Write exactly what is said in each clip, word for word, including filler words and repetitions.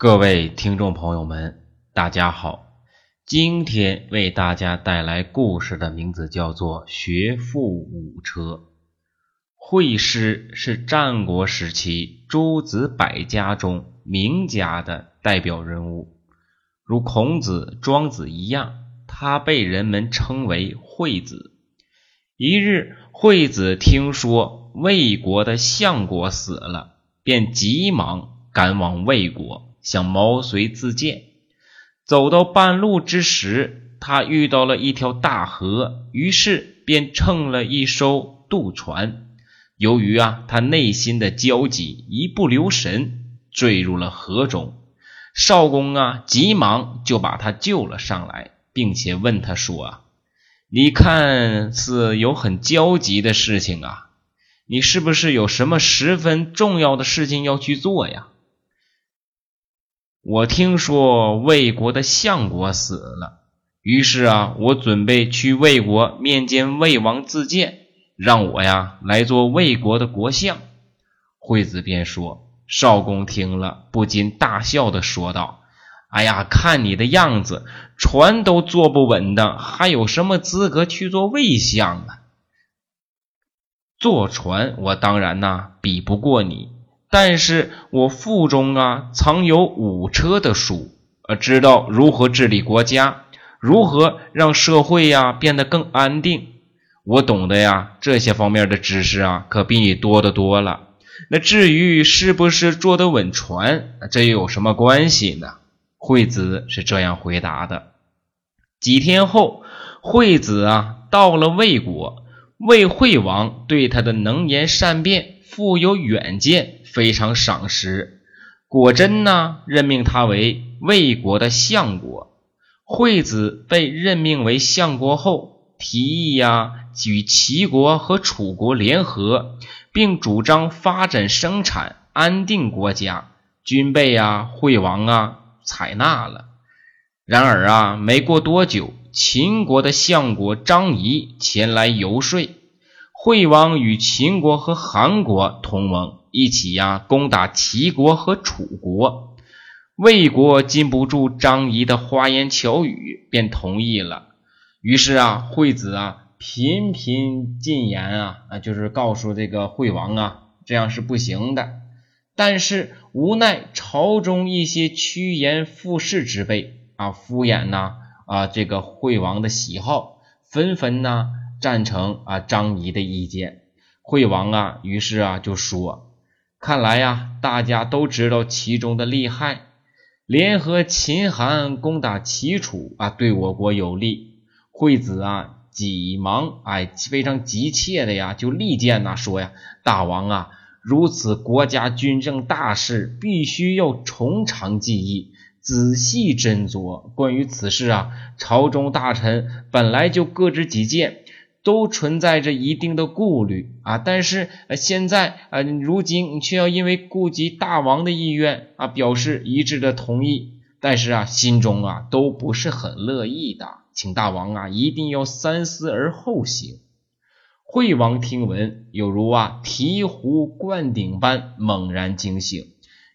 各位听众朋友们，大家好，今天为大家带来故事的名字叫做学富五车。惠施是战国时期诸子百家中名家的代表人物，如孔子、庄子一样，他被人们称为惠子。一日，惠子听说魏国的相国死了，便急忙赶往魏国，想毛遂自荐。走到半路之时，他遇到了一条大河，于是便乘了一艘渡船。由于啊他内心的焦急，一不留神坠入了河中。少公啊急忙就把他救了上来，并且问他说啊，你看似有很焦急的事情啊，你是不是有什么十分重要的事情要去做呀？我听说魏国的相国死了，于是啊我准备去魏国面见魏王自荐，让我呀来做魏国的国相。惠子便说。少公听了不禁大笑地说道，哎呀，看你的样子，船都坐不稳的，还有什么资格去做魏相啊？坐船我当然呐比不过你，但是我腹中啊藏有五车的书，呃，知道如何治理国家，如何让社会呀、啊、变得更安定。我懂得呀这些方面的知识啊，可比你多得多了。那至于是不是坐得稳船，这又有什么关系呢？惠子是这样回答的。几天后，惠子啊到了魏国，魏惠王对他的能言善辩、富有远见非常赏识，果真呢任命他为魏国的相国。惠子被任命为相国后，提议呀与齐国和楚国联合，并主张发展生产，安定国家，均被啊惠王啊采纳了。然而啊没过多久，秦国的相国张仪前来游说，惠王与秦国和韩国同盟，一起呀、啊、攻打齐国和楚国。魏国禁不住张仪的花言巧语，便同意了。于是啊惠子啊频频进言啊就是告诉这个惠王啊这样是不行的。但是无奈朝中一些趋炎附势之辈啊敷衍呐 啊, 啊这个惠王的喜好，纷纷呐、啊、赞成啊张仪的意见。惠王啊于是啊就说，看来呀、啊，大家都知道其中的利害，联合秦韩攻打齐楚啊，对我国有利。惠子啊，急忙哎，非常急切的呀，就力荐呐、啊、说呀，大王啊，如此国家军政大事，必须要从长计议，仔细斟酌。关于此事啊，朝中大臣本来就各执己见，都存在着一定的顾虑啊，但是、呃、现在呃如今却要因为顾及大王的意愿啊，表示一致的同意，但是啊心中啊都不是很乐意的，请大王啊一定要三思而后行。惠王听闻，有如啊醍醐灌顶般猛然惊醒，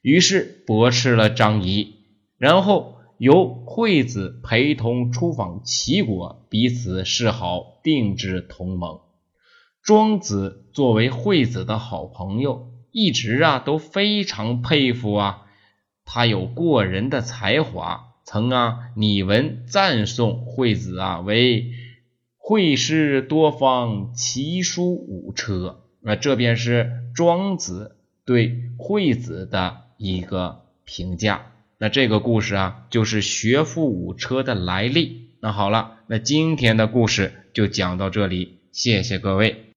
于是驳斥了张仪，然后由惠子陪同出访齐国，彼此示好，定制同盟。庄子作为惠子的好朋友，一直啊都非常佩服啊他有过人的才华，曾啊拟文赞颂惠子啊为惠施多方，奇书五车。那这便是庄子对惠子的一个评价。那这个故事啊就是学富五车的来历。那好了，那今天的故事就讲到这里，谢谢各位。